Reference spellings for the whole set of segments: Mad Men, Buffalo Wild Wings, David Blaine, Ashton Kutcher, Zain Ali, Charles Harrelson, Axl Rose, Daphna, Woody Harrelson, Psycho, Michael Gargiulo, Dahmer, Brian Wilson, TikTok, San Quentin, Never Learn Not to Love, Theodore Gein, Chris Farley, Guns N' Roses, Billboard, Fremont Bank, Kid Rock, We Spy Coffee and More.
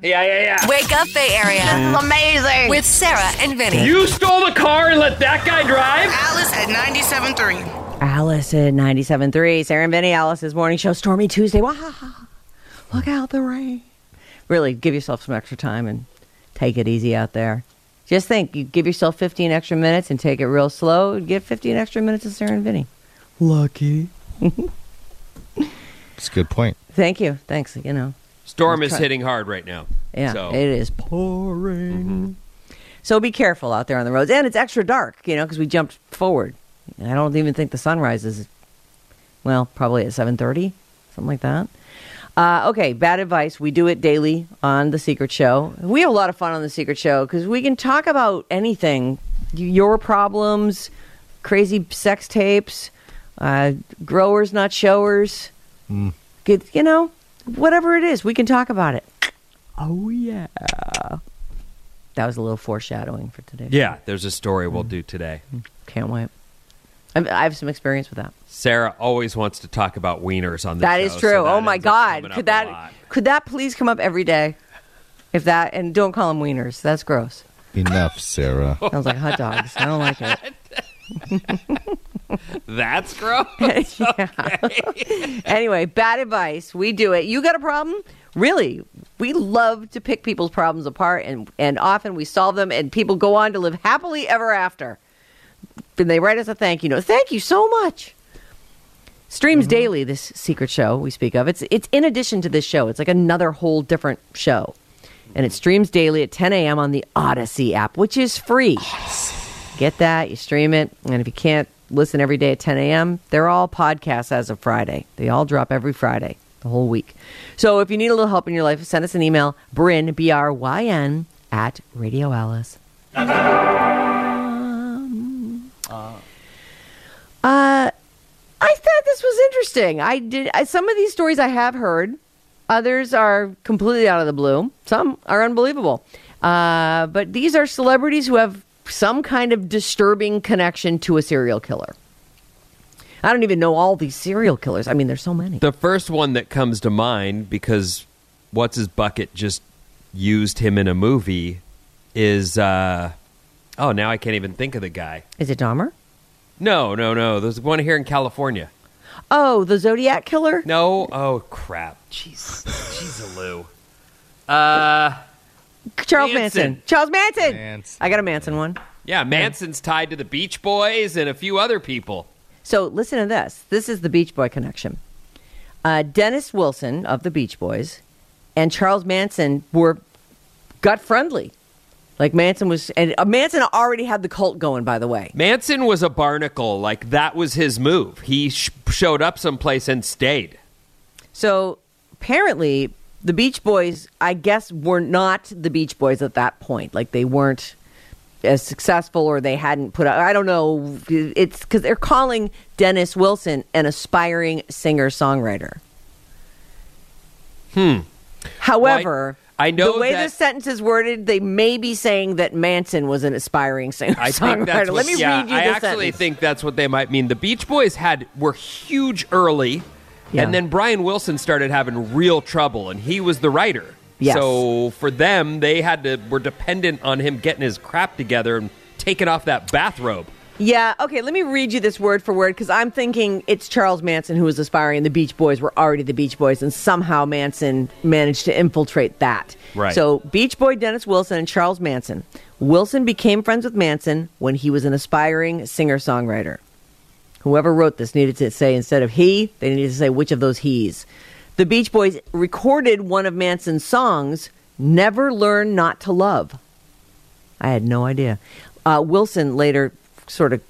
Yeah. Wake up, Bay Area. This is amazing. With Sarah and Vinny. You stole the car and let that guy drive? Alice at 97.3. Alice at 97.3. Sarah and Vinny, Alice's morning show. Stormy Tuesday. Wow. Look out, the rain. Really, give yourself some extra time and take it easy out there. Just think, you give yourself 15 extra minutes and take it real slow. You get 15 extra minutes of Sarah and Vinny. Lucky. It's a good point. Thank you. Thanks, you know. Storm is hitting hard right now. Yeah, so. It is pouring. Mm-hmm. So be careful out there on the roads. And it's extra dark, you know, because we jumped forward. I don't even think the sun rises, well, probably at 7:30, something like that. Okay, bad advice. We do it daily on The Secret Show. We have a lot of fun on The Secret Show because we can talk about anything. Your problems, crazy sex tapes, growers, not showers. Mm. You know? Whatever it is, we can talk about it. Oh, yeah. That was a little foreshadowing for today. Yeah, there's a story we'll do today. Can't wait. I have some experience with that. Sarah always wants to talk about wieners on the show. That is true. So that oh, my God. Could that please come up every day? If that, and don't call them wieners. That's gross. Enough, Sarah. Sounds like hot dogs. I don't like it. That's gross. Okay. Anyway, bad advice. We do it. You got a problem? Really, we love to pick people's problems apart, and often we solve them, and people go on to live happily ever after. And they write us a thank you note. Thank you so much. Streams daily, this Secret Show we speak of. It's in addition to this show. It's like another whole different show. And it streams daily at 10 a.m. on the Odyssey app, which is free. Get that. You stream it. And if you can't listen every day at 10 a.m. They're all podcasts as of Friday. They all drop every Friday, the whole week. So if you need a little help in your life, send us an email, Bryn, B-R-Y-N, at Radio Alice. I thought this was interesting. Some of these stories I have heard. Others are completely out of the blue. Some are unbelievable. But these are celebrities who have some kind of disturbing connection to a serial killer. I don't even know all these serial killers. I mean, there's so many. The first one that comes to mind, because What's-His-Bucket just used him in a movie, is, now I can't even think of the guy. Is it Dahmer? No. There's one here in California. Oh, the Zodiac Killer? No. Oh, crap. Jeez-a-loo. Charles Manson. Charles Manson. I got a Manson one. Yeah, Manson's tied to the Beach Boys and a few other people. So listen to this. This is the Beach Boy connection. Dennis Wilson of the Beach Boys and Charles Manson were gut friendly. Like Manson was, and Manson already had the cult going, by the way. Manson was a barnacle. Like that was his move. He showed up someplace and stayed. So apparently the Beach Boys, I guess, were not the Beach Boys at that point. Like, they weren't as successful or they hadn't put out... I don't know. It's because they're calling Dennis Wilson an aspiring singer-songwriter. However, well, I know the way this sentence is worded, they may be saying that Manson was an aspiring singer-songwriter. I think that's what they might mean. The Beach Boys were huge early... Yeah. And then Brian Wilson started having real trouble, and he was the writer. Yes. So for them, they were dependent on him getting his crap together and taking off that bathrobe. Yeah, okay, let me read you this word for word, because I'm thinking it's Charles Manson who was aspiring. The Beach Boys were already the Beach Boys, and somehow Manson managed to infiltrate that. Right. So Beach Boy Dennis Wilson and Charles Manson. Wilson became friends with Manson when he was an aspiring singer-songwriter. Whoever wrote this needed to say, instead of he, they needed to say which of those he's. The Beach Boys recorded one of Manson's songs, Never Learn Not to Love. I had no idea. Wilson later sort of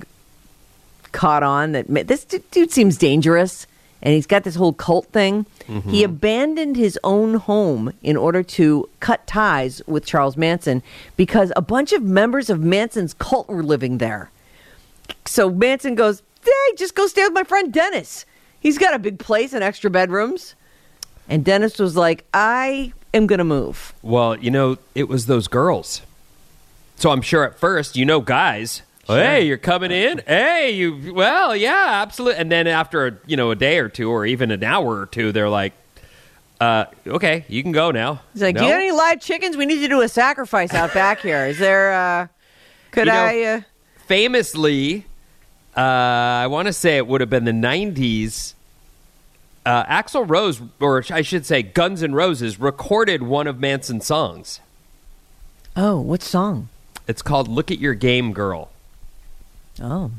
caught on that this dude seems dangerous, and he's got this whole cult thing. Mm-hmm. He abandoned his own home in order to cut ties with Charles Manson because a bunch of members of Manson's cult were living there. So Manson goes... Hey, just go stay with my friend Dennis. He's got a big place and extra bedrooms. And Dennis was like, I am going to move. Well, you know, it was those girls. So I'm sure at first, you know, guys, sure. Hey, you're coming in. Hey, yeah, absolutely. And then after, a day or two or even an hour or two, they're like, Okay, you can go now. He's like, no? Do you have any live chickens? We need to do a sacrifice out back here. Is there, famously, I want to say it would have been the 90s. Axl Rose, or I should say Guns N' Roses, recorded one of Manson's songs. Oh, what song? It's called Look at Your Game, Girl. Oh.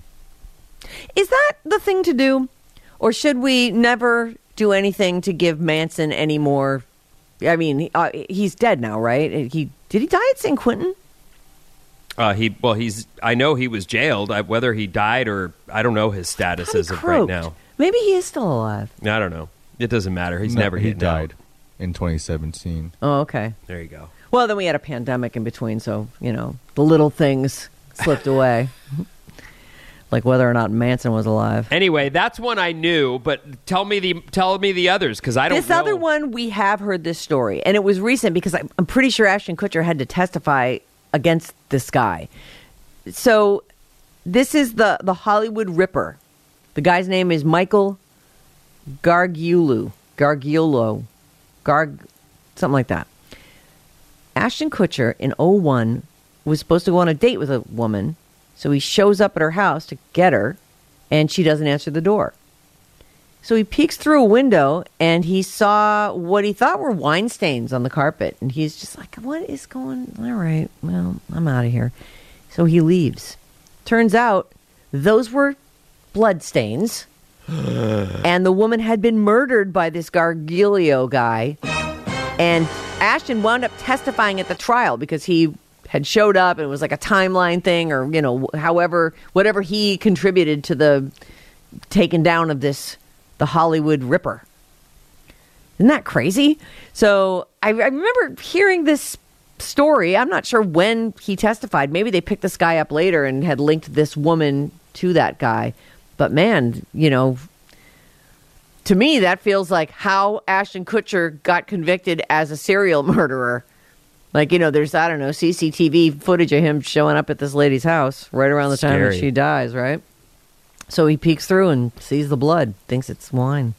Is that the thing to do? Or should we never do anything to give Manson any more? I mean, he's dead now, right? Did he die at San Quentin? I know he was jailed. Whether he died or I don't know his status as of right now. Maybe he is still alive. I don't know. It doesn't matter. He died in 2017. Oh, okay. There you go. Well, then we had a pandemic in between, so the little things slipped away. Like whether or not Manson was alive. Anyway, that's one I knew, but tell me the others, because I don't know. This other one, we have heard this story, and it was recent because I'm pretty sure Ashton Kutcher had to testify against this guy. So this is the Hollywood Ripper. The guy's name is Michael Gargiulo, something like that. Ashton Kutcher in 2001 was supposed to go on a date with a woman. So he shows up at her house to get her, and she doesn't answer the door. So he peeks through a window, and he saw what he thought were wine stains on the carpet. And he's just like, what is going on? All right, well, I'm out of here. So he leaves. Turns out, those were blood stains. And the woman had been murdered by this Gargiulo guy. And Ashton wound up testifying at the trial because he had showed up, and it was like a timeline thing, or, whatever he contributed to the taking down of the Hollywood Ripper. Isn't that crazy? So I remember hearing this story. I'm not sure when he testified. Maybe they picked this guy up later and had linked this woman to that guy. But man, to me, that feels like how Ashton Kutcher got convicted as a serial murderer. Like, there's, I don't know, CCTV footage of him showing up at this lady's house right around the time that she dies, right? So he peeks through and sees the blood, thinks it's wine.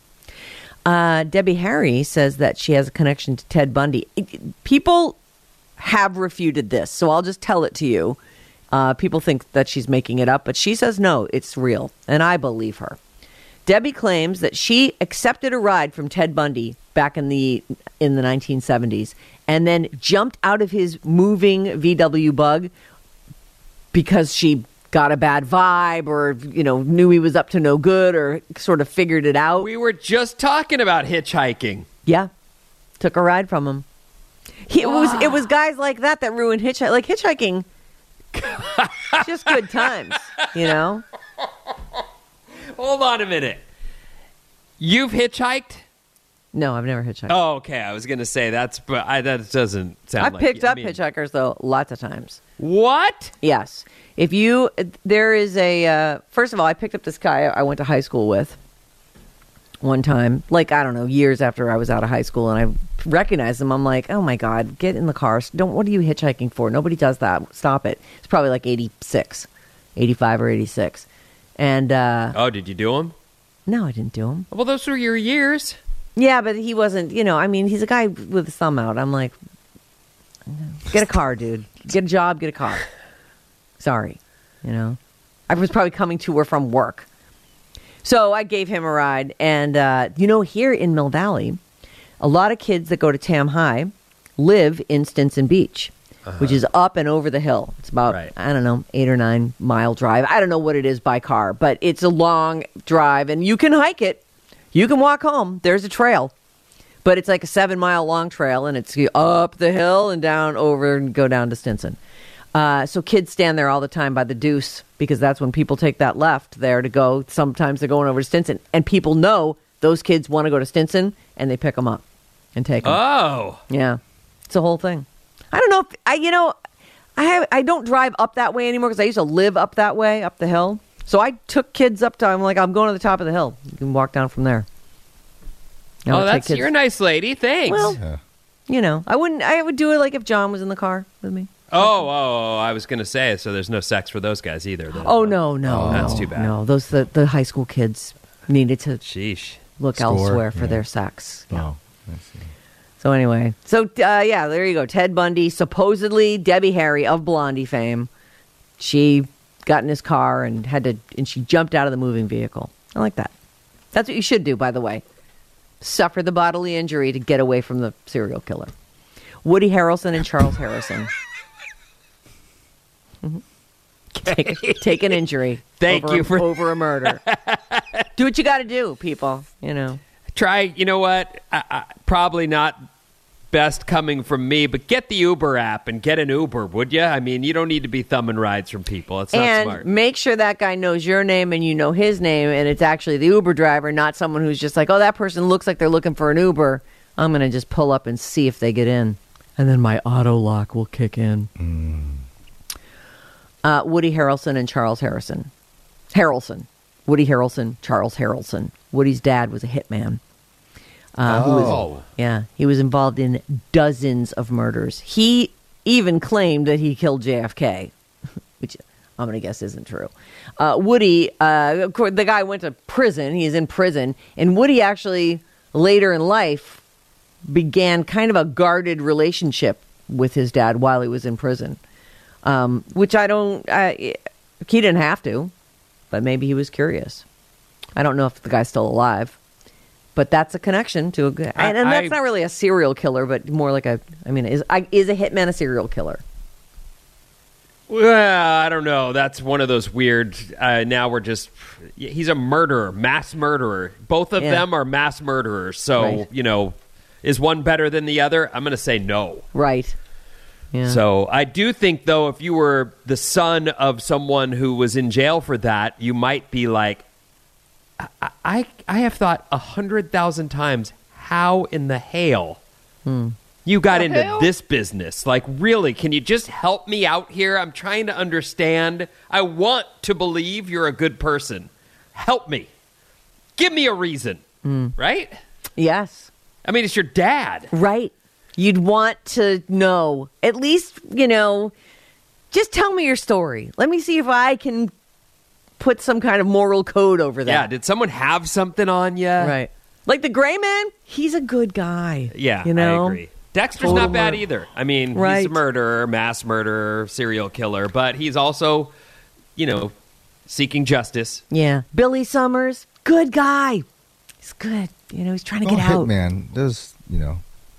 Debbie Harry says that she has a connection to Ted Bundy. People have refuted this, so I'll just tell it to you. People think that she's making it up, but she says, no, it's real, and I believe her. Debbie claims that she accepted a ride from Ted Bundy back in the 1970s, and then jumped out of his moving VW Bug because she got a bad vibe, or knew he was up to no good, or sort of figured it out. We were just talking about hitchhiking. Yeah, took a ride from him. It was guys like that ruined hitchhiking. Like hitchhiking, just good times, Hold on a minute. You've hitchhiked? No, I've never hitchhiked. Oh, okay. I was going to say that doesn't sound like... I've picked up hitchhikers, though, lots of times. What? Yes. There is a... first of all, I picked up this guy I went to high school with one time. Like, I don't know, years after I was out of high school, and I recognized him. I'm like, oh, my God, get in the car. What are you hitchhiking for? Nobody does that. Stop it. It's probably like 85 or 86. And... did you do him? No, I didn't do him. Well, those were your years... Yeah, but he wasn't, he's a guy with his thumb out. I'm like, get a car, dude. Get a job, get a car. Sorry, I was probably coming to or from work. So I gave him a ride. And, here in Mill Valley, a lot of kids that go to Tam High live in Stinson Beach, which is up and over the hill. It's about, 8 or 9 mile drive. I don't know what it is by car, but it's a long drive, and you can hike it. You can walk home. There's a trail. But it's like a 7-mile long trail, and it's up the hill and down over and go down to Stinson. So kids stand there all the time by the Deuce, because that's when people take that left there to go. Sometimes they're going over to Stinson. And people know those kids want to go to Stinson, and they pick them up and take them. Oh. Yeah. It's a whole thing. I don't know if I don't drive up that way anymore, because I used to live up that way, up the hill. So I took kids up to, I'm like, I'm going to the top of the hill. You can walk down from there. You're a nice lady. Thanks. Well, I would do it like if John was in the car with me. Oh, I was going to say, so there's no sex for those guys either. No. Oh, that's too bad. No, those the high school kids needed to look elsewhere for their sex. Oh, yeah. I see. So anyway, so there you go. Ted Bundy, supposedly Debbie Harry of Blondie fame. She got in his car and she jumped out of the moving vehicle. I like that. That's what you should do, by the way. Suffer the bodily injury to get away from the serial killer. Woody Harrelson and Charles Harrelson. Mm-hmm. Okay. Take an injury. Thank you for over a murder. Do what you got to do, people. You know. Try. You know what? Probably not best coming from me, but get the Uber app and get an Uber, would you? I mean, you don't need to be thumbing rides from people. It's not smart. And make sure that guy knows your name and you know his name, and it's actually the Uber driver, not someone who's just like, oh, that person looks like they're looking for an Uber. I'm going to just pull up and see if they get in, and then my auto lock will kick in. Mm. Woody Harrelson and Charles Harrelson. Woody Harrelson, Charles Harrelson. Woody's dad was a hitman. He was involved in dozens of murders. He even claimed that he killed JFK, which I'm going to guess isn't true. Woody, of course, the guy went to prison. He's in prison. And Woody actually, later in life, began kind of a guarded relationship with his dad while he was in prison. Which I don't... he didn't have to, but maybe he was curious. I don't know if the guy's still alive, but that's a connection to a guy. And that's not really a serial killer, but more like a... I mean, is a hitman a serial killer? Well, I don't know. That's one of those weird... now we're just... He's a murderer, mass murderer. Both of them are mass murderers, so, You know, is one better than the other? I'm going to say no. Right. Yeah. So I do think, though, if you were the son of someone who was in jail for that, you might be like, I have thought 100,000 times, how in the hell you got into this business? Like, really, can you just help me out here? I'm trying to understand. I want to believe you're a good person. Help me. Give me a reason. Mm. Right? Yes. I mean, it's your dad. Right. You'd want to know, at least, you know, just tell me your story. Let me see if I can put some kind of moral code over that. Yeah, did someone have something on you? Right. Like the gray man, he's a good guy. Yeah, you know? I agree. Dexter's not bad either. I mean, He's a murderer, mass murderer, serial killer, but he's also, you know, seeking justice. Yeah. Billy Summers, good guy. He's good. You know, he's trying to get out. Hitman does, you know...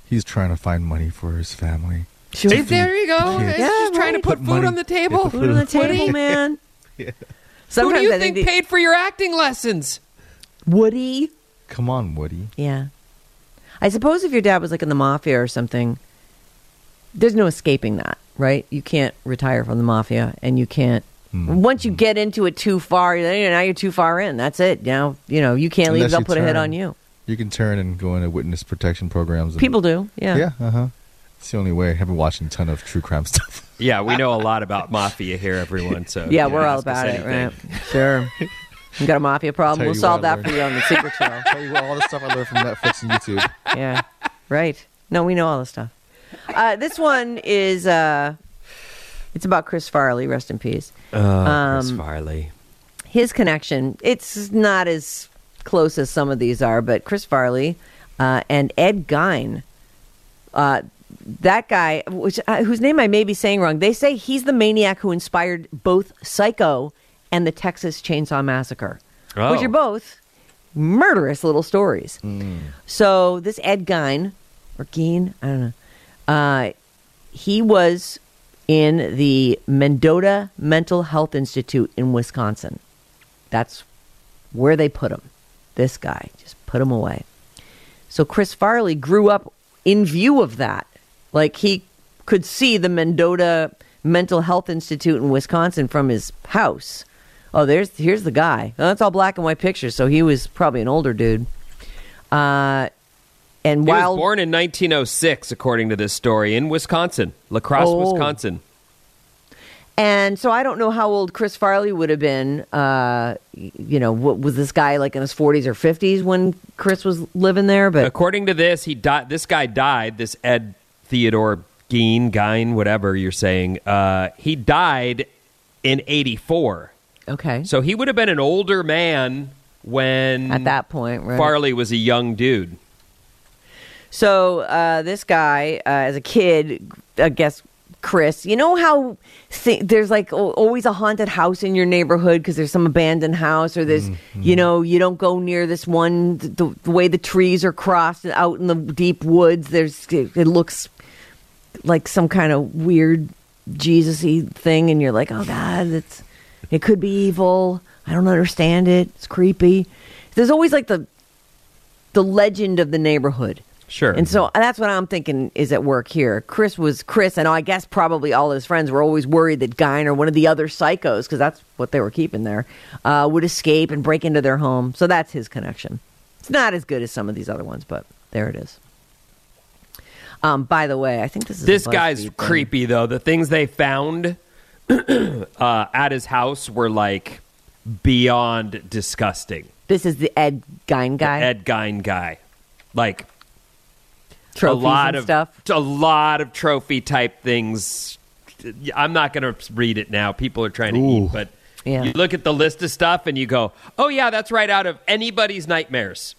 He's trying to find money for his family. Sure. There you go. He's just trying to put food on the table. Food on the table, man. Yeah. Who do you think paid for your acting lessons? Woody. Come on, Woody. Yeah. I suppose if your dad was like in the mafia or something, there's no escaping that, right? You can't retire from the mafia, and you can't. Mm-hmm. Once you get into it too far, now you're too far in. That's it. Now, you know, you can't leave. They'll put a hit on you. You can turn and go into witness protection programs. People do, yeah. Yeah, uh-huh. It's the only way. I haven't watched a ton of true crime stuff. Yeah, we know a lot about mafia here, everyone. So yeah, we're all about it, right? Sure. You got a mafia problem? We'll solve that for you on The Secret Show. I'll tell you all the stuff I learned from Netflix and YouTube. Yeah, right. No, we know all the stuff. This one is, it's about Chris Farley, rest in peace. Chris Farley. His connection, it's not as... close as some of these are, but Chris Farley and Ed Gein, that guy, whose name I may be saying wrong, they say he's the maniac who inspired both Psycho and the Texas Chainsaw Massacre, which are both murderous little stories. Mm. So this Ed Gein, or Gein, I don't know, he was in the Mendota Mental Health Institute in Wisconsin. That's where they put him. This guy just put him away. So Chris Farley grew up in view of that. Like, he could see the Mendota Mental Health Institute in Wisconsin from his house. Oh, here's the guy. Oh, that's all black and white pictures. So he was probably an older dude. And he was born in 1906, according to this story, in Wisconsin, La Crosse, Wisconsin. And so I don't know how old Chris Farley would have been. You know, was this guy like in his 40s or 50s when Chris was living there? But according to this, this guy died, this Ed Theodore Gein, whatever you're saying. He died in 84. Okay. So he would have been an older man when... At that point, right. Farley was a young dude. So this guy, as a kid, I guess Chris, you know how there's like always a haunted house in your neighborhood because there's some abandoned house, or there's, you know, you don't go near this one, the way the trees are crossed out in the deep woods, it looks like some kind of weird Jesus-y thing, and you're like, oh God, it could be evil, I don't understand it, it's creepy. There's always like the legend of the neighborhood. Sure. And so that's what I'm thinking is at work here. Chris, and I guess probably all his friends were always worried that Gein or one of the other psychos, because that's what they were keeping there, would escape and break into their home. So that's his connection. It's not as good as some of these other ones, but there it is. By the way, I think this guy's creepy, though. The things they found at his house were like beyond disgusting. This is the Ed Gein guy? The Ed Gein guy. Like... trophies and stuff. A lot of trophy type things. I'm not going to read it now. People are trying to eat, but you look at the list of stuff and you go, "Oh yeah, that's right out of anybody's nightmares."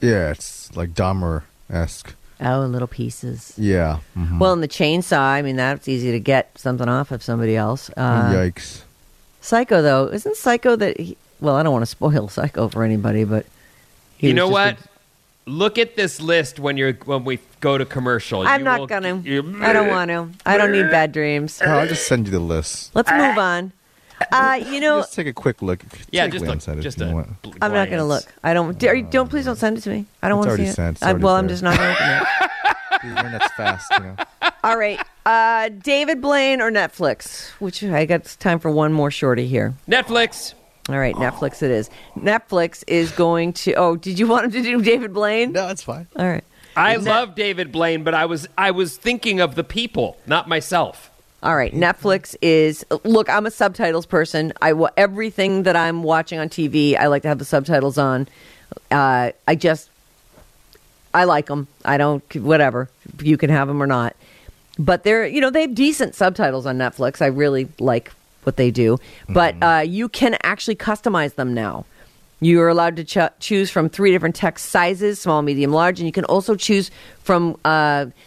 Yeah, it's like Dahmer-esque. Oh, little pieces. Yeah. Mm-hmm. Well, in the chainsaw, I mean, that's easy to get something off of somebody else. Yikes. Psycho, though, isn't Psycho well, I don't want to spoil Psycho for anybody, but you know what? Look at this list when we go to commercial. I'm not going to. I don't want to. I don't need bad dreams. I'll just send you the list. Let's move on. Just take a quick look. Yeah, I'm not going to look. I don't. Please don't send it to me. I don't want to see it. Sent. I'm just not going to open it. The internet's fast. You know? All right, David Blaine or Netflix? Which I got time for one more shorty here. Netflix. All right, Netflix it is. Netflix is going to... Oh, did you want him to do David Blaine? No, it's fine. All right. I love David Blaine, but I was thinking of the people, not myself. All right, Netflix is... Look, I'm a subtitles person. Everything that I'm watching on TV, I like to have the subtitles on. I like them. I don't... Whatever. You can have them or not. But they're... You know, they have decent subtitles on Netflix. I really like what they do, but you can actually customize them now. You are allowed to choose from 3 different text sizes: small, medium, large, and you can also choose from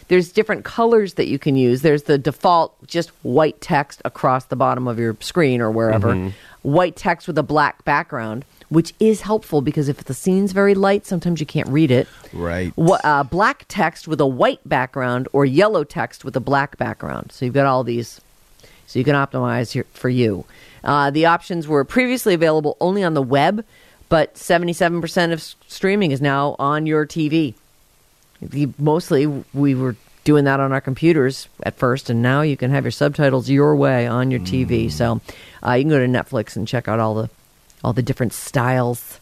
there's different colors that you can use. There's the default just white text across the bottom of your screen or wherever, white text with a black background, which is helpful because if the scene's very light, sometimes you can't read it. Right. Black text with a white background or yellow text with a black background. So you've got all these. So you can optimize for you. The options were previously available only on the web, but 77% of streaming is now on your TV. Mostly we were doing that on our computers at first, and now you can have your subtitles your way on your TV. So you can go to Netflix and check out all the different styles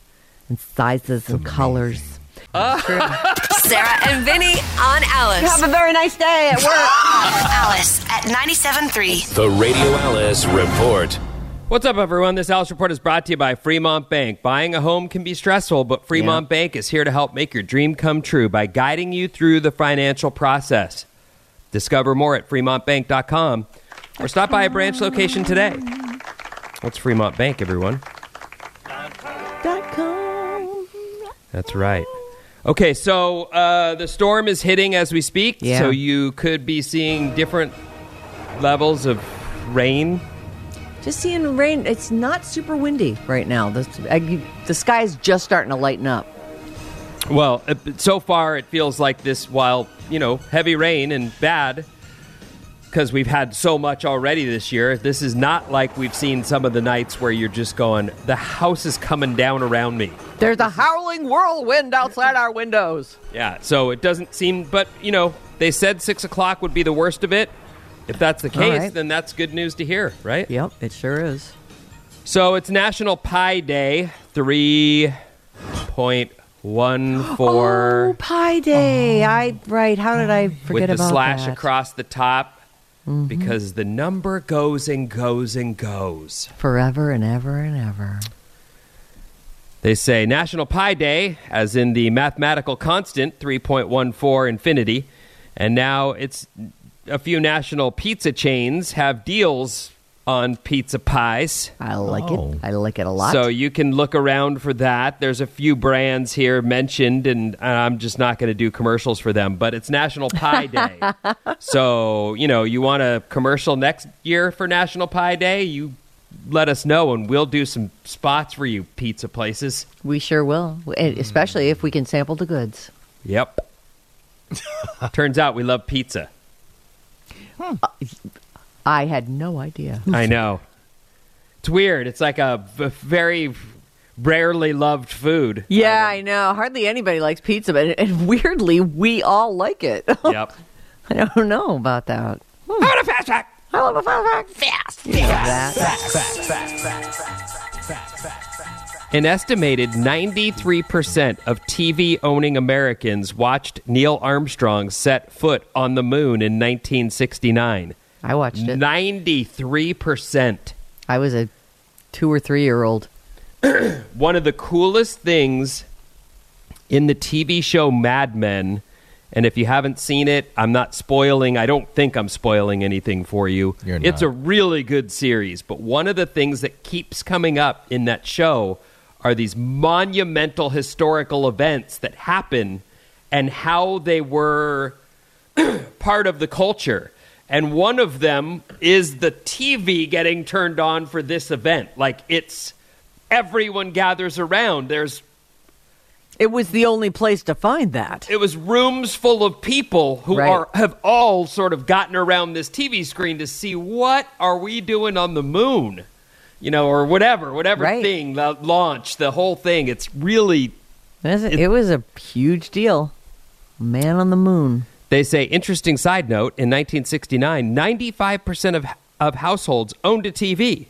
and sizes and colors. Sarah and Vinny on Alice. Have a very nice day at work. Alice at 97.3. The Radio Alice Report. What's up, everyone? This Alice Report is brought to you by Fremont Bank. Buying a home can be stressful, but Fremont Bank is here to help make your dream come true by guiding you through the financial process. Discover more at fremontbank.com or stop by a branch location today. That's Fremont Bank, everyone. .com. That's right. Okay, so the storm is hitting as we speak, so you could be seeing different levels of rain. Just seeing rain. It's not super windy right now. The sky is just starting to lighten up. Well, so far it feels like this while, heavy rain and bad, because we've had so much already this year. This is not like we've seen some of the nights where you're just going, the house is coming down around me. There's a howling whirlwind outside our windows. Yeah, so it doesn't seem, but, they said 6 o'clock would be the worst of it. If that's the case, then that's good news to hear, right? Yep, it sure is. So it's National Pie Day, 3.14. Oh, Pie Day. How did I forget about that? With the slash across the top. Mm-hmm. Because the number goes and goes and goes. Forever and ever and ever. They say National Pi Day, as in the mathematical constant, 3.14 infinity. And now it's a few national pizza chains have deals on pizza pies. I like it. I like it a lot. So you can look around for that. There's a few brands here mentioned, and I'm just not going to do commercials for them, but it's National Pie Day. So, you know, you want a commercial next year for National Pie Day, you let us know, and we'll do some spots for you, pizza places. We sure will, especially if we can sample the goods. Yep. Turns out we love pizza. I had no idea. I know. It's weird. It's like a very rarely loved food. Yeah, I know. Hardly anybody likes pizza, but and weirdly, we all like it. Yep. I don't know about that. I want a fast fact. I love a fast fact. Fast. An estimated 93% of TV-owning Americans watched Neil Armstrong set foot on the moon in 1969. I watched it. 93%. I was a 2 or 3 year old. One of the coolest things in the TV show Mad Men, and if you haven't seen it, I'm not spoiling. I don't think I'm spoiling anything for you. It's a really good series, but one of the things that keeps coming up in that show are these monumental historical events that happen and how they were part of the culture. And one of them is the TV getting turned on for this event. Like, it's everyone gathers around. It was the only place to find that. It was rooms full of people who have all sort of gotten around this TV screen to see what are we doing on the moon, you know, or whatever thing, the launch, the whole thing. It's really... It was a huge deal. Man on the moon. They say, interesting side note, in 1969, 95% of households owned a TV.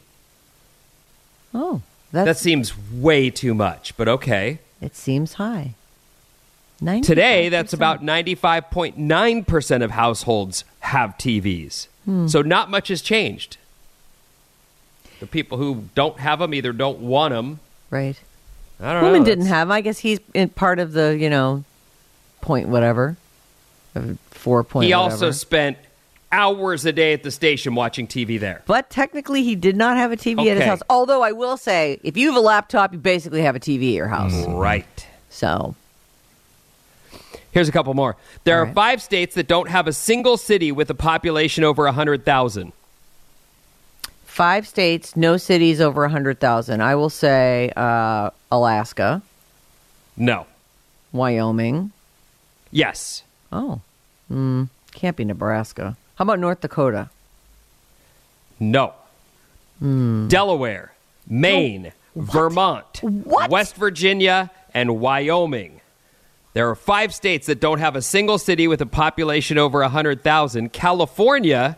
Oh. That seems way too much, but okay. It seems high. 95%. Today, that's about 95.9% of households have TVs. So not much has changed. The people who don't have them either don't want them. Right. I don't know. Women didn't have them. I guess he's in part of the, you know, point whatever. 4 point. He also spent hours a day at the station watching TV there. But technically, he did not have a TV at his house. Although I will say, if you have a laptop, you basically have a TV at your house. Right. So. Here's a couple more. There are 5 states that don't have a single city with a population over 100,000. 5 states, no cities over 100,000. I will say Alaska. No. Wyoming. Yes. Oh, can't be Nebraska. How about North Dakota? No. Delaware, Maine, Vermont, West Virginia, and Wyoming. There are 5 states that don't have a single city with a population over 100,000. California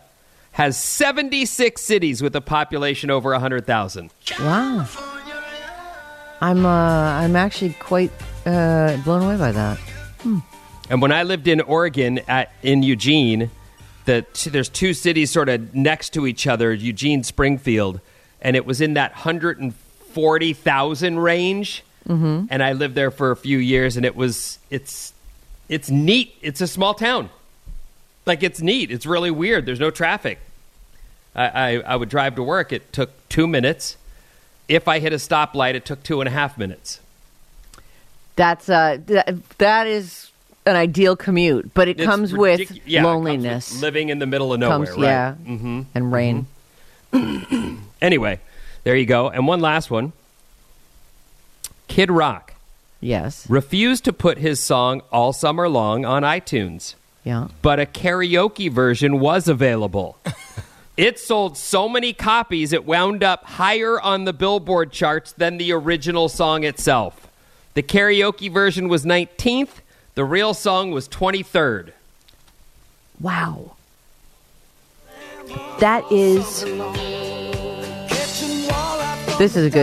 has 76 cities with a population over 100,000. Wow. I'm actually quite blown away by that. And when I lived in Oregon, in Eugene, there's 2 cities sort of next to each other, Eugene, Springfield, and it was in that 140,000 range. Mm-hmm. And I lived there for a few years, and it's neat. It's a small town. Like, it's neat. It's really weird. There's no traffic. I would drive to work. It took 2 minutes. If I hit a stoplight, it took 2.5 minutes. That's that is... an ideal commute, but it comes with loneliness. Comes with living in the middle of nowhere, right? Yeah, and rain. Mm-hmm. Anyway, there you go. And one last one. Kid Rock. Yes. Refused to put his song All Summer Long on iTunes. Yeah. But a karaoke version was available. It sold so many copies, it wound up higher on the Billboard charts than the original song itself. The karaoke version was 19th. The real song was 23rd. Wow. This is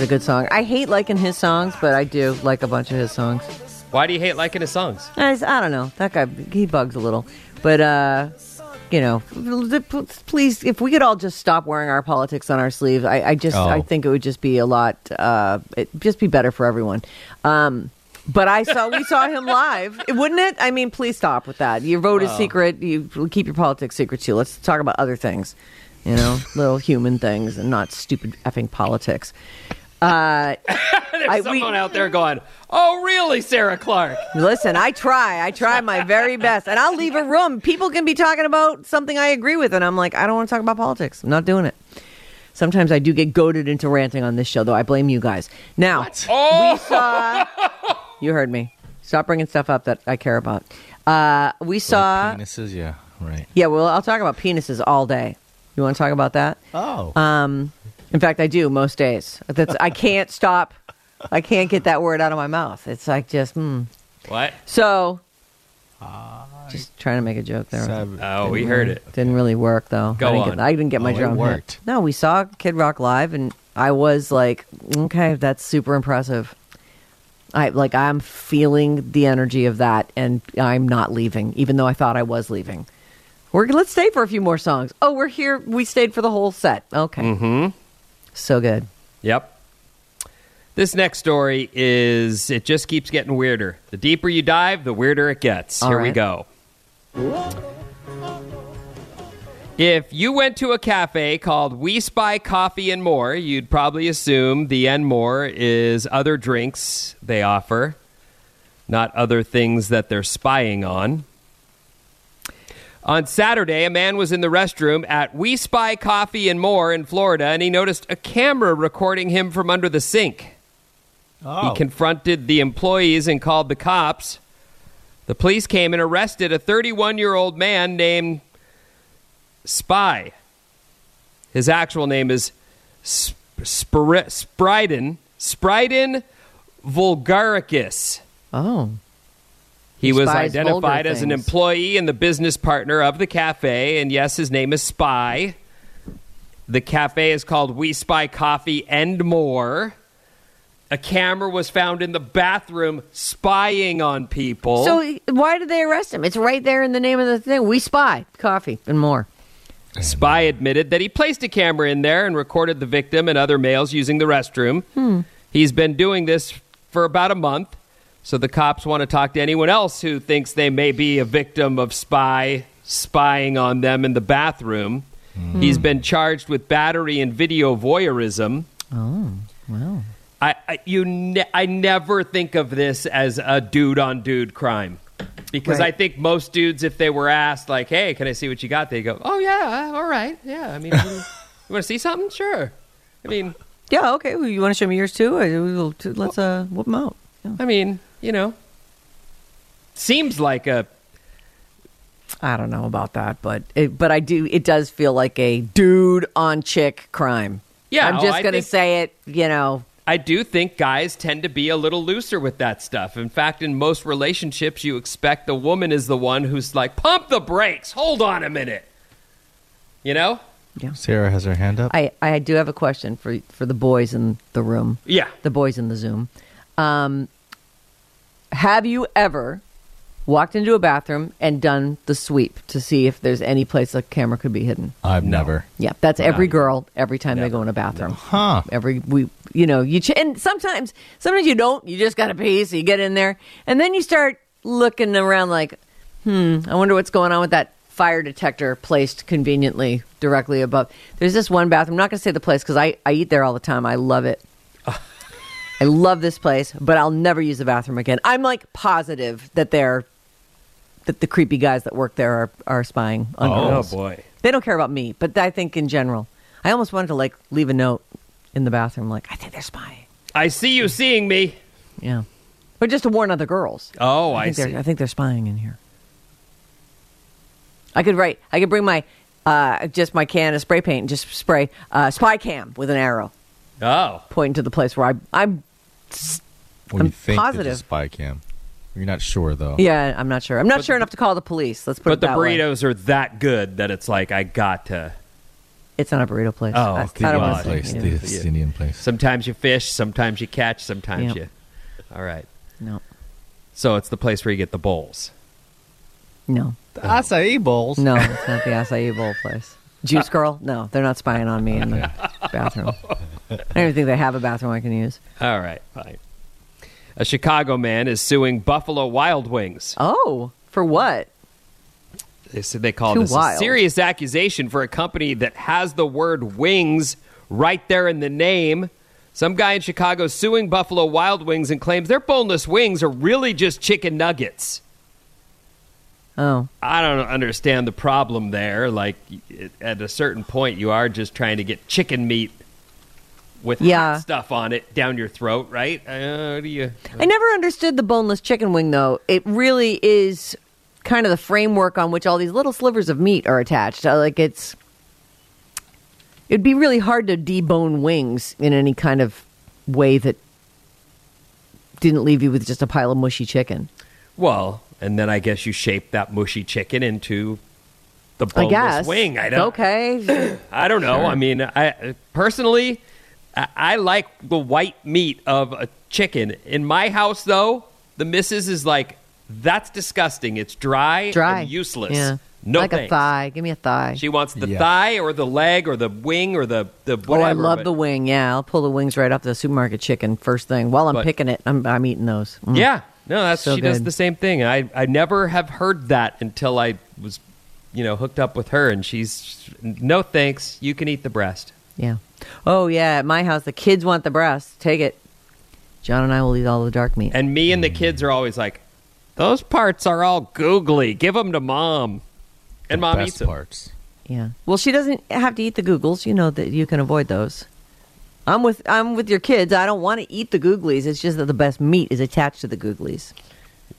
a good song. I hate liking his songs, but I do like a bunch of his songs. Why do you hate liking his songs? I don't know. That guy, he bugs a little. But, you know, please, if we could all just stop wearing our politics on our sleeves, I think it would just be a lot, it'd just be better for everyone. But we saw him live, wouldn't it? I mean, please stop with that. Your vote is secret. You keep your politics secret, too. Let's talk about other things. you know, little human things and not stupid effing politics. There's someone out there going, oh, really, Sarah Clark? Listen, I try my very best, and I'll leave a room. People can be talking about something I agree with, and I'm like, I don't want to talk about politics. I'm not doing it. Sometimes I do get goaded into ranting on this show, though. I blame you guys. Now, oh! We saw... You heard me. Stop bringing stuff up that I care about. We saw... Like penises, yeah, right. Yeah, well, I'll talk about penises all day. You want to talk about that? Oh. In fact, I do most days. That's, I can't stop. I can't get that word out of my mouth. It's like just, What? So... Just trying to make a joke there. We heard it. Didn't really work, though. I didn't get my drum. It worked. No, we saw Kid Rock live, and I was like, okay, that's super impressive. I'm feeling the energy of that, and I'm not leaving, even though I thought I was leaving. Let's stay for a few more songs. Oh, we're here. We stayed for the whole set. Okay. Mm-hmm. So good. Yep. This next story is, it just keeps getting weirder. The deeper you dive, the weirder it gets. All right. We go. If you went to a cafe called We Spy Coffee and More, you'd probably assume the and more is other drinks they offer, not other things that they're spying on. On Saturday, a man was in the restroom at We Spy Coffee and More in Florida, and he noticed a camera recording him from under the sink. Oh. He confronted the employees and called the cops. The police came and arrested a 31-year-old man named Spy. His actual name is Spriden Vulgaricus. Oh. He was identified as an employee and the business partner of the cafe. And yes, his name is Spy. The cafe is called We Spy Coffee and More. A camera was found in the bathroom spying on people. So why did they arrest him? It's right there in the name of the thing. We Spy Coffee and More. Spy admitted that he placed a camera in there and recorded the victim and other males using the restroom. He's been doing this for about a month. So the cops want to talk to anyone else who thinks they may be a victim of spying on them in the bathroom. He's been charged with battery and video voyeurism. Oh, wow. I never think of this as a dude-on-dude crime. Because right. I think most dudes, if they were asked, like, hey, can I see what you got? They go, oh, yeah, all right. Yeah, I mean, you want to see something? Sure. I mean. Yeah, okay. Well, you want to show me yours, too? Let's whoop them out. Yeah. I mean, you know, seems like a... I don't know about that, but I do. It does feel like a dude-on-chick crime. Yeah. I'm just going to say it, you know... I do think guys tend to be a little looser with that stuff. In fact, in most relationships, you expect the woman is the one who's like, pump the brakes. Hold on a minute. You know? Yeah. Sarah has her hand up. I do have a question for the boys in the room. Yeah. The boys in the Zoom. Have you ever walked into a bathroom and done the sweep to see if there's any place a camera could be hidden? I've never. Yeah, that's every girl every time they go in a bathroom. No. Huh. You know, and sometimes you don't. You just got to pee, so you get in there, and then you start looking around like, I wonder what's going on with that fire detector placed conveniently directly above. There's this one bathroom. I'm not going to say the place because I eat there all the time. I love it. I love this place, but I'll never use the bathroom again. I'm like positive that the creepy guys that work there are spying on girls. Oh boy, they don't care about me, but I think in general, I almost wanted to like leave a note in the bathroom, like, I think they're spying. I see you seeing me. Yeah. But just to warn other girls. Oh, I see. I think they're spying in here. I could bring my, just my can of spray paint and just spray spy cam with an arrow. Oh. Pointing to the place where I'm positive. It's a spy cam. You're not sure, though. Yeah, I'm not sure. I'm not sure enough to call the police. Let's put it that way. But the burritos are that good that it's like, I got to... It's not a burrito place. Oh, it's the Indian place. Sometimes you fish, sometimes you catch, sometimes you... All right. No. So it's the place where you get the bowls. No. The acai bowls? No, it's not the acai bowl place. Juice Girl? No, they're not spying on me in the bathroom. I don't even think they have a bathroom I can use. All right, fine. A Chicago man is suing Buffalo Wild Wings. Oh, for what? They call this a serious accusation for a company that has the word wings right there in the name. Some guy in Chicago suing Buffalo Wild Wings and claims their boneless wings are really just chicken nuggets. Oh. I don't understand the problem there. Like, at a certain point, you are just trying to get chicken meat with hot stuff on it down your throat, right? I never understood the boneless chicken wing, though. It really is kind of the framework on which all these little slivers of meat are attached. Like, it'd be really hard to debone wings in any kind of way that didn't leave you with just a pile of mushy chicken. Well, and then I guess you shape that mushy chicken into the boneless wing. I don't. Okay. I don't know. Sure. I mean, I personally like the white meat of a chicken. In my house, though, the missus is like, that's disgusting. It's dry and useless. Yeah. No like thanks. A thigh. Give me a thigh. She wants the thigh or the leg or the wing or the whatever. Oh, I love the wing. Yeah, I'll pull the wings right off the supermarket chicken first thing. While I'm picking it, I'm eating those. Mm. Yeah. No, that's so she good. Does the same thing. I never have heard that until I was, hooked up with her, and she's, no thanks, you can eat the breast. Yeah. Oh, yeah, at my house, the kids want the breast. Take it. John and I will eat all the dark meat. And me and the kids are always like, those parts are all googly. Give them to Mom. And Mom eats them. Parts. Yeah. Well, she doesn't have to eat the googles. You know that you can avoid those. I'm with your kids. I don't want to eat the googlies. It's just that the best meat is attached to the googlies.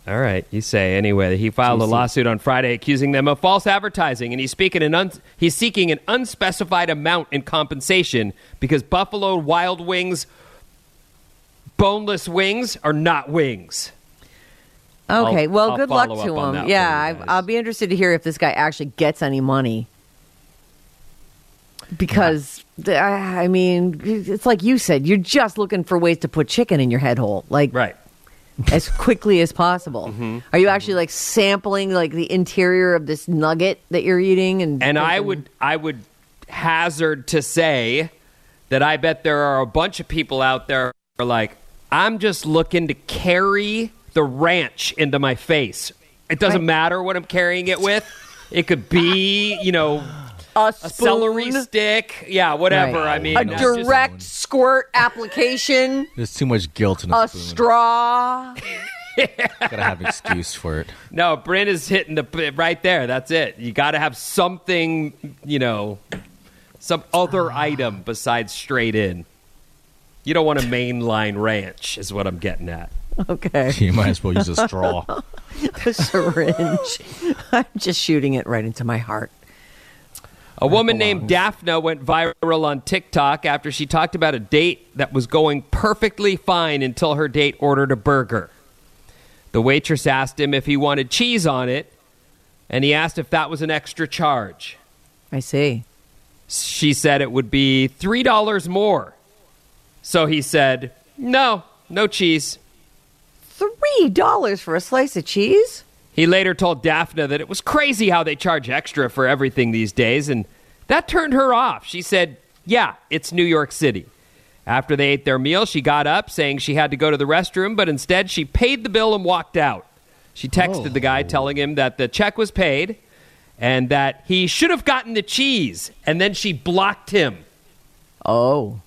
All right. You say anyway. He filed a lawsuit on Friday accusing them of false advertising, and he's seeking an unspecified amount in compensation because Buffalo Wild Wings boneless wings are not wings. Okay. Well, good luck to him. Yeah, I'll be interested to hear if this guy actually gets any money. Because, I mean, it's like you said, you're just looking for ways to put chicken in your head hole. Like, right. As quickly as possible. Mm-hmm. Are you actually, like, sampling, like, the interior of this nugget that you're eating? And I would hazard to say that I bet there are a bunch of people out there who are like, I'm just looking to carry the ranch into my face. It doesn't matter what I'm carrying it with. It could be, a celery stick. Yeah, whatever. Right. I mean, a direct squirt application. There's too much guilt in a spoon. A straw. Gotta have an excuse for it. No, Brynn is hitting the right there. That's it. You gotta have something, some other item besides straight in. You don't want a mainline ranch is what I'm getting at. Okay. You might as well use a straw. A syringe. I'm just shooting it right into my heart. A woman named Daphna went viral on TikTok after she talked about a date that was going perfectly fine until her date ordered a burger. The waitress asked him if he wanted cheese on it, and he asked if that was an extra charge. I see. She said it would be $3 more. So he said, no cheese. $3 for a slice of cheese? He later told Daphna that it was crazy how they charge extra for everything these days, and that turned her off. She said, yeah, it's New York City. After they ate their meal, she got up, saying she had to go to the restroom, but instead she paid the bill and walked out. She texted the guy telling him that the check was paid and that he should have gotten the cheese, and then she blocked him. Oh.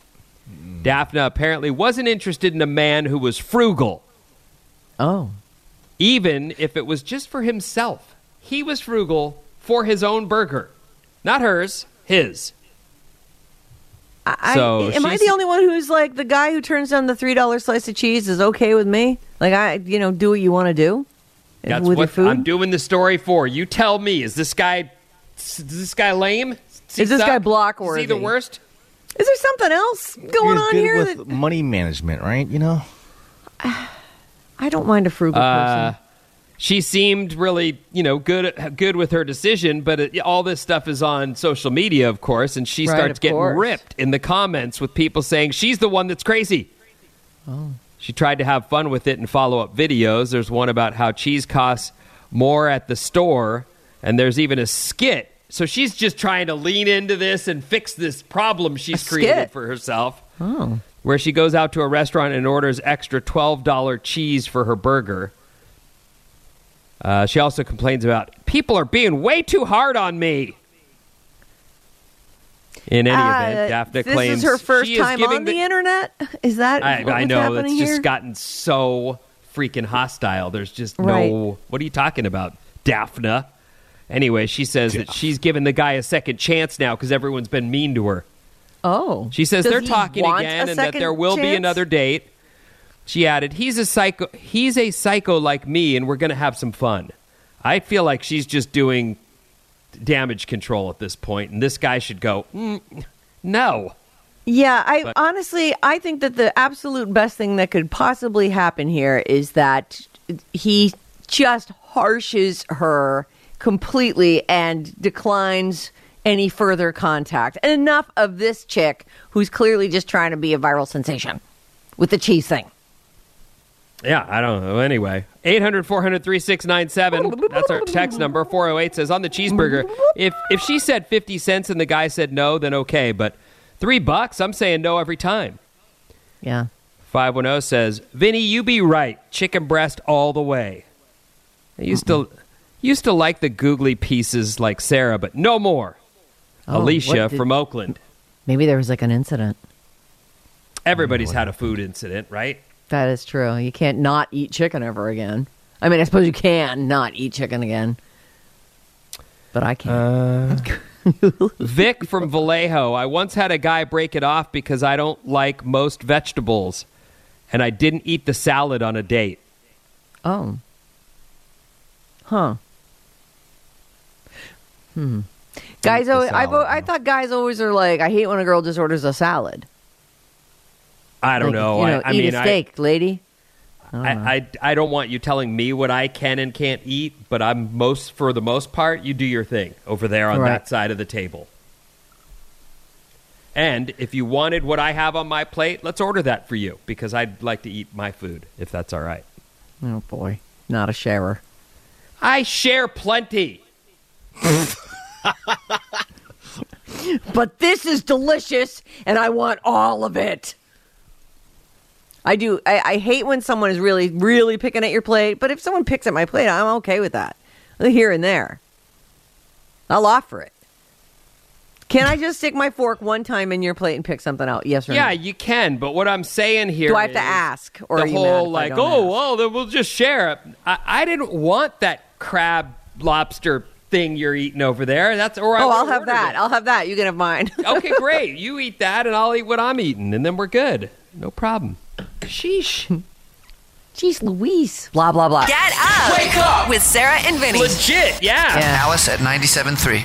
Daphna apparently wasn't interested in a man who was frugal. Oh. Even if it was just for himself. He was frugal for his own burger. Not hers, his. Am I the only one who's like, the guy who turns down the $3 slice of cheese is okay with me? Like, I do what you want to do that's with your food? I'm doing the story for. You tell me, is this guy lame? Is this guy block-worthy? Is he the worst? Is there something else going on here? With money management, right? I don't mind a frugal person. She seemed really, good with her decision, but all this stuff is on social media, of course, and she starts getting ripped in the comments with people saying she's the one that's crazy. Oh. She tried to have fun with it in follow-up videos. There's one about how cheese costs more at the store, and there's even a skit. So she's just trying to lean into this and fix this problem she's created for herself. Oh. Where she goes out to a restaurant and orders extra $12 cheese for her burger. She also complains about, people are being way too hard on me. In any event, Daphna claims... This is her first time on the internet? Is that I know, it's here? Just gotten so freaking hostile. There's just no... What are you talking about, Daphna? Anyway, she says that she's given the guy a second chance now because everyone's been mean to her. Oh. She says they're talking again and that there will be another date. She added, he's a psycho like me and we're going to have some fun. I feel like she's just doing damage control at this point, and this guy should go, no. Yeah, I think that the absolute best thing that could possibly happen here is that he just harshes her completely and declines any further contact. And enough of this chick who's clearly just trying to be a viral sensation with the cheese thing. Yeah, I don't know. Anyway, 800-400-3697. That's our text number. 408 says, on the cheeseburger, if she said 50 cents and the guy said no, then okay. But $3, I'm saying no every time. Yeah. 510 says, Vinny, you be right. Chicken breast all the way. I used to like the googly pieces like Sarah, but no more. Oh, Alicia from Oakland. Maybe there was like an incident. Everybody's had a food incident, right? That is true. You can't not eat chicken ever again. I mean, I suppose you can not eat chicken again. But I can't. Vic from Vallejo. I once had a guy break it off because I don't like most vegetables. And I didn't eat the salad on a date. Oh. Huh. Guys, I thought guys always are like, I hate when a girl just orders a salad. I don't know. I mean, eat a steak, lady. I don't want you telling me what I can and can't eat, but I'm for the most part, you do your thing over there on that side of the table. And if you wanted what I have on my plate, let's order that for you because I'd like to eat my food if that's all right. Oh boy, not a sharer. I share plenty. But this is delicious, and I want all of it. I do. I hate when someone is really, really picking at your plate. But if someone picks at my plate, I'm okay with that. Here and there. I'll offer it. Can I just stick my fork one time in your plate and pick something out? Yes or no? Yeah, you can. But what I'm saying here is... Do I have to ask? Or the whole like, then we'll just share it. I didn't want that crab lobster thing you're eating over there. I'll have that. I'll have that. You can have mine. Okay, great. You eat that and I'll eat what I'm eating. And then we're good. No problem. Sheesh. Jeez Louise. Blah, blah, blah. Get up. Wake up. With Sarah and Vinny. Legit, yeah. Alice at 97.3.